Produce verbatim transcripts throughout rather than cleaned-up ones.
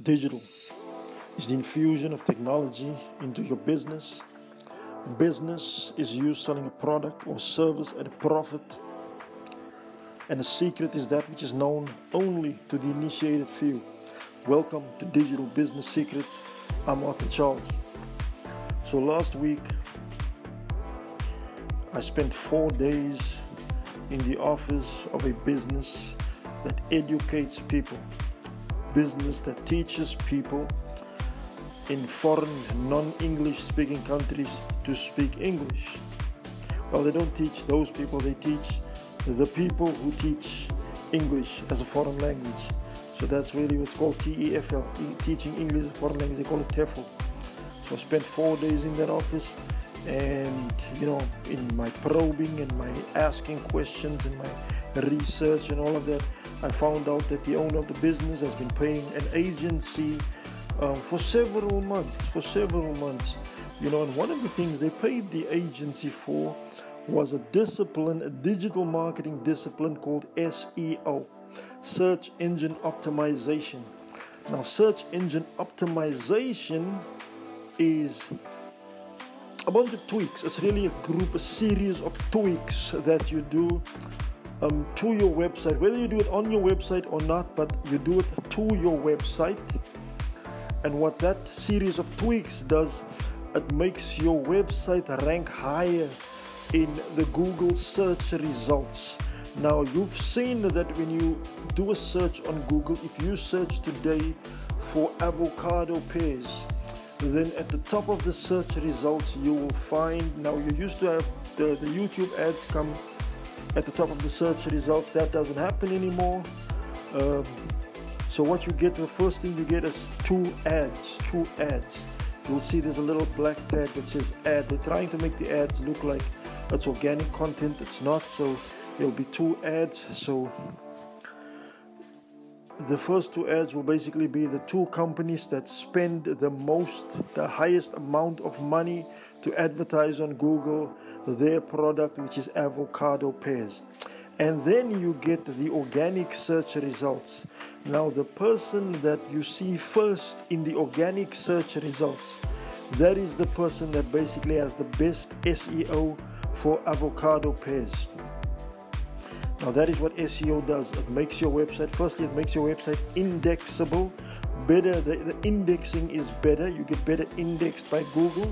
Digital is the infusion of technology into your business. Business is you selling a product or service at a profit. And the secret is that which is known only to the initiated few. Welcome to Digital Business Secrets. I'm Arthur Charles. So last week, I spent four days in the office of a business that educates people, business that teaches people in foreign, non-English speaking countries to speak English. Well, they don't teach those people, they teach the people who teach English as a foreign language. So that's really what's called T E F L, Teaching English as a Foreign Language, they call it T E F L. So I spent four days in that office, and you know, in my probing and my asking questions and my research and all of that, I found out that the owner of the business has been paying an agency um, for several months, for several months. You know, and one of the things they paid the agency for was a discipline, a digital marketing discipline called S E O, Search Engine Optimization. Now, search engine optimization is a bunch of tweaks. It's really a group, a series of tweaks that you do Um, to your website, whether you do it on your website or not, but you do it to your website. And what that series of tweaks does, it makes your website rank higher in the Google search results. Now, you've seen that when you do a search on Google, if you search today for avocado pears, then at the top of the search results you will find, now you used to have the, the YouTube ads come at the top of the search results. That doesn't happen anymore. Um, so what you get, the first thing you get is two ads, two ads. You'll see there's a little black tag that says ad. They're trying to make the ads look like it's organic content. It's not, so there'll be two ads. So the first two ads will basically be the two companies that spend the most, the highest amount of money to advertise on Google their product, which is avocado pears. And then you get the organic search results. Now, the person that you see first in the organic search results, that is the person that basically has the best S E O for avocado pears. Now, that is what S E O does. It makes your website, firstly, it makes your website indexable, better. The, the indexing is better. You get better indexed by Google,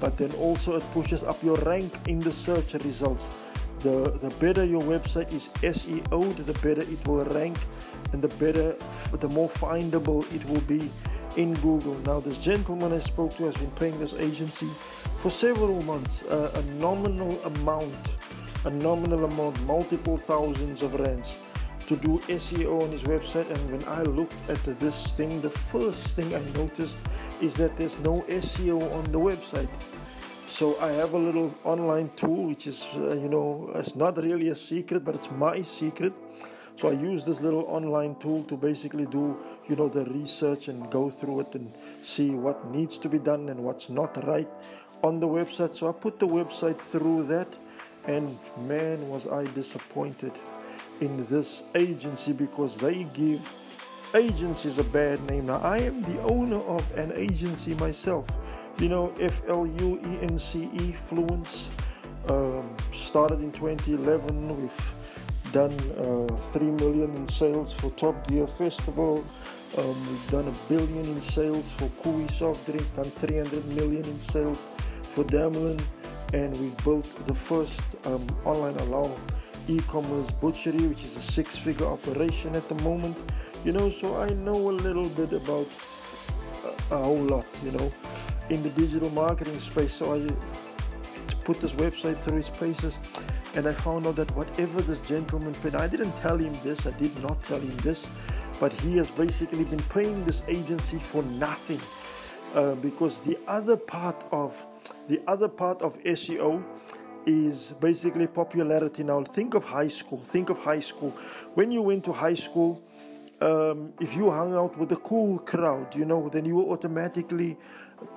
but then also it pushes up your rank in the search results. The, the better your website is S E O'd, the better it will rank, and the better, the more findable it will be in Google. Now, this gentleman I spoke to has been paying this agency for several months, uh, a nominal amount. a nominal amount, multiple thousands of rands, to do S E O on his website. And when I looked at this thing, the first thing I noticed is that there's no S E O on the website. So I have a little online tool, which is, uh, you know, it's not really a secret, but it's my secret. So I use this little online tool to basically do, you know, the research and go through it and see what needs to be done and what's not right on the website. So I put the website through that. And man, was I disappointed in this agency, because they give agencies a bad name. Now, I am the owner of an agency myself. You know, F L U E N C E, Fluence, um, started in twenty eleven. We've done uh, three million in sales for Top Gear Festival. Um, we've done a billion in sales for Kui Soft Drinks, done three hundred million in sales for Damelin. And we've built the first um, online halal e-commerce butchery, which is a six-figure operation at the moment. You know, so I know a little bit about a, a whole lot, you know, in the digital marketing space. So I put this website through its paces, and I found out that whatever this gentleman paid, I didn't tell him this, I did not tell him this, but he has basically been paying this agency for nothing. Uh, because the other part of the other part of S E O is basically popularity. Now, think of high school. Think of high school. When you went to high school, um, if you hung out with a cool crowd, you know, then you were automatically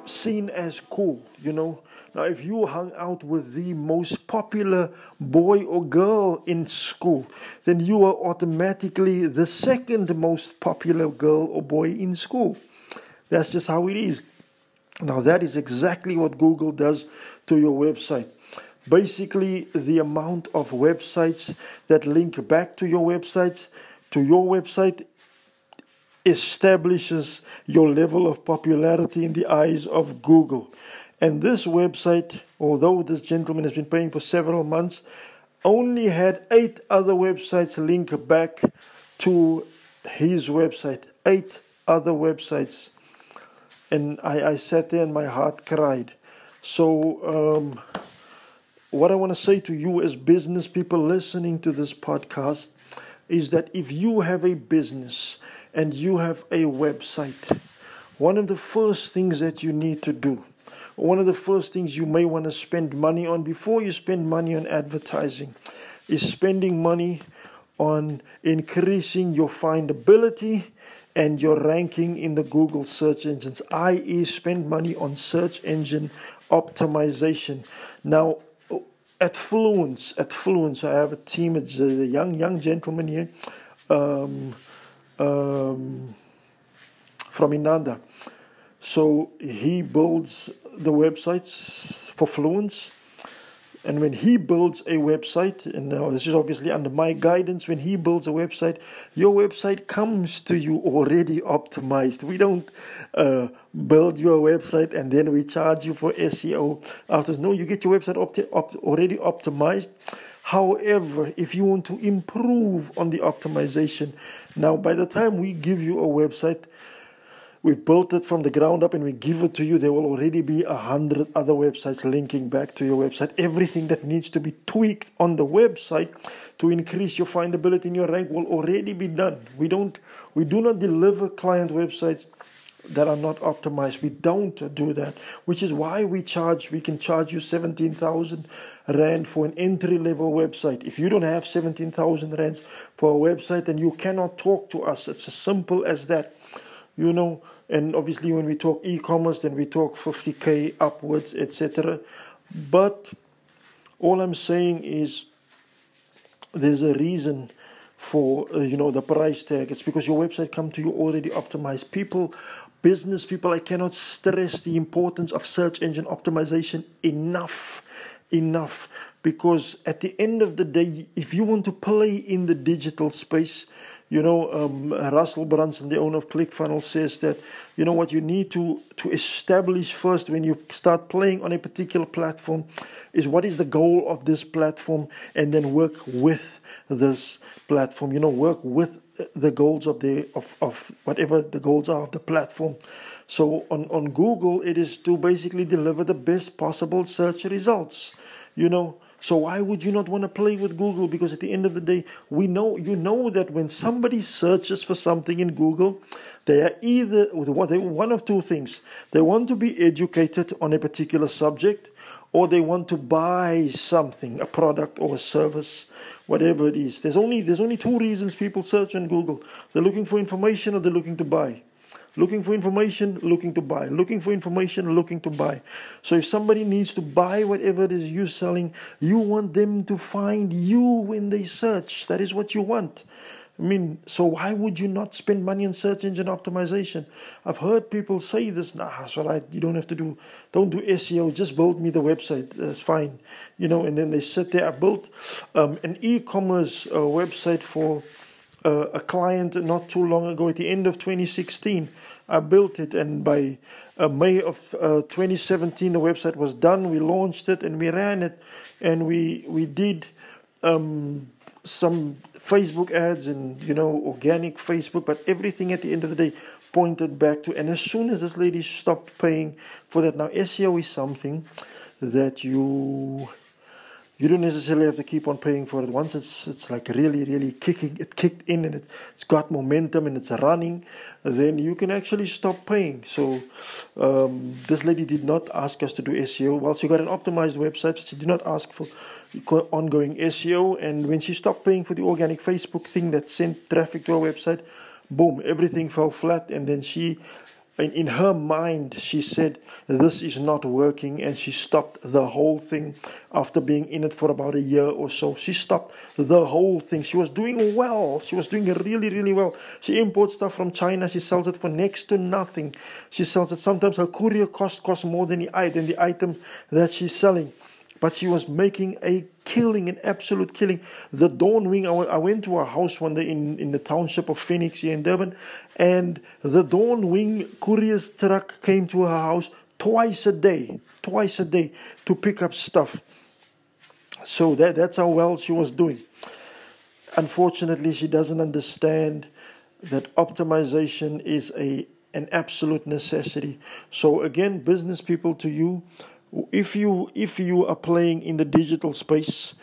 seen as cool, you know. Now, if you hung out with the most popular boy or girl in school, then you were automatically the second most popular girl or boy in school. That's just how it is. Now, that is exactly what Google does to your website. Basically, the amount of websites that link back to your websites, to your website, establishes your level of popularity in the eyes of Google. And this website, although this gentleman has been paying for several months, only had eight other websites link back to his website. Eight other websites. And I, I sat there and my heart cried. So, um... what I want to say to you as business people listening to this podcast is that if you have a business and you have a website, one of the first things that you need to do, one of the first things you may want to spend money on before you spend money on advertising, is spending money on increasing your findability and your ranking in the Google search engines, that is spend money on search engine optimization. Now, At Fluence, at Fluence, I have a team, it's a young, young gentleman here um, um, from Inanda. So he builds the websites for Fluence. And when he builds a website, and now this is obviously under my guidance, when he builds a website, your website comes to you already optimized. We don't uh, build your website and then we charge you for S E O after. No, you get your website opti- op- already optimized. However, if you want to improve on the optimization, now by the time we give you a website, we built it from the ground up and we give it to you, there will already be a hundred other websites linking back to your website. Everything that needs to be tweaked on the website to increase your findability and your rank will already be done. We don't, we do not deliver client websites that are not optimized. We don't do that, which is why we charge, we can charge you seventeen thousand Rand for an entry-level website. If you don't have seventeen thousand Rands for a website, then you cannot talk to us. It's as simple as that. You know, and obviously when we talk e-commerce, then we talk fifty K upwards, et cetera. But all I'm saying is there's a reason for, uh, you know, the price tag. It's because your website comes to you already optimized. People, business people, I cannot stress the importance of search engine optimization enough, enough. Because at the end of the day, if you want to play in the digital space, you know, um, Russell Brunson, the owner of ClickFunnels, says that, you know what, you need to, to establish first when you start playing on a particular platform is what is the goal of this platform, and then work with this platform, you know, work with the goals of the of, of whatever the goals are of the platform. So on, on Google, it is to basically deliver the best possible search results, you know. So why would you not want to play with Google? Because at the end of the day, we know you know that when somebody searches for something in Google, they are either one of two things. They want to be educated on a particular subject, or they want to buy something, a product or a service, whatever it is. There's only there's only two reasons people search on Google. They're looking for information or they're looking to buy. Looking for information, looking to buy. Looking for information, looking to buy. So if somebody needs to buy whatever it is you're selling, you want them to find you when they search. That is what you want. I mean, so why would you not spend money on search engine optimization? I've heard people say this, nah, so I, you don't have to do, don't do S E O, just build me the website, that's fine. You know, and then they sit there. I built um, an e-commerce uh, website for Uh, a client not too long ago. At the end of twenty sixteen, I built it, and by uh, May of uh, twenty seventeen, the website was done. We launched it and we ran it, and we we did um, some Facebook ads and, you know, organic Facebook, but everything at the end of the day pointed back to. And as soon as this lady stopped paying for that, now S E O is something that you. You don't necessarily have to keep on paying for it. Once it's it's like really, really kicking, it kicked in and it's, it's got momentum and it's running, then you can actually stop paying. So um, this lady did not ask us to do S E O. Well, she got an optimized website, but she did not ask for ongoing S E O. And when she stopped paying for the organic Facebook thing that sent traffic to our website, boom, everything fell flat. And then she, in, in her mind, she said, this is not working. And she stopped the whole thing after being in it for about a year or so. She stopped the whole thing. She was doing well. She was doing really, really well. She imports stuff from China. She sells it for next to nothing. She sells it. Sometimes her courier cost costs more than the, than the item that she's selling. But she was making a killing, an absolute killing. The Dawn Wing, I, I went to a house one day in, in the township of Phoenix here in Durban, and the Dawn Wing courier's truck came to her house twice a day, twice a day to pick up stuff. So that, that's how well she was doing. Unfortunately, she doesn't understand that optimization is a, an absolute necessity. So again, business people, to you, If you if you are playing in the digital space,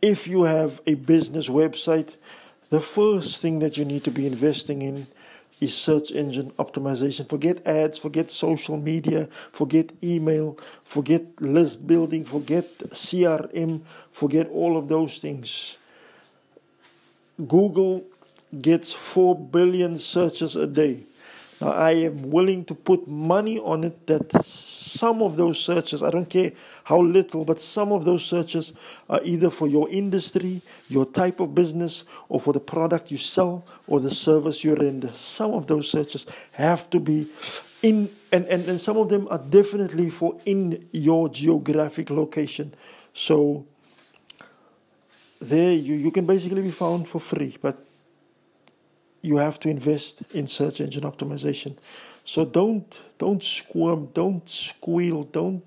if you have a business website, the first thing that you need to be investing in is search engine optimization. Forget ads, forget social media, forget email, forget list building, forget C R M, forget all of those things. Google gets four billion searches a day. Now, I am willing to put money on it that some of those searches, I don't care how little, but some of those searches are either for your industry, your type of business, or for the product you sell or the service you render. Some of those searches have to be in, and, and, and some of them are definitely for in your geographic location. So there you, you can basically be found for free, but you have to invest in search engine optimization. So don't don't squirm, don't squeal, don't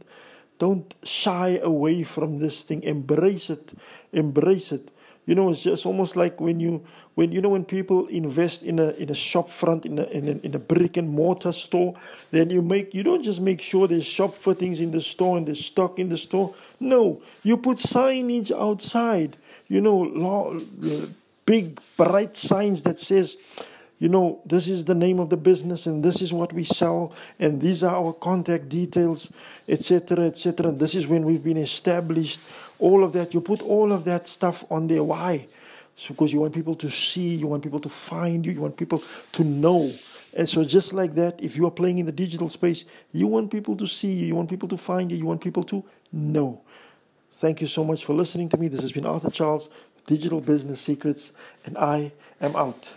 don't shy away from this thing. Embrace it, embrace it. You know, it's just almost like when you when you know when people invest in a in a shop front in a in a, in a brick and mortar store, then you make you don't just make sure there's shop fittings in the store and there's stock in the store. No, you put signage outside. You know, law. Big bright signs that says, you know, this is the name of the business and this is what we sell and these are our contact details, et cetera, et cetera. This is when we've been established. All of that, you put all of that stuff on there. Why? So because you want people to see, you want people to find you, you want people to know. And so just like that, if you are playing in the digital space, you want people to see you, you want people to find you, you want people to know. Thank you so much for listening to me. This has been Arthur Charles, Digital Business Secrets, and I am out.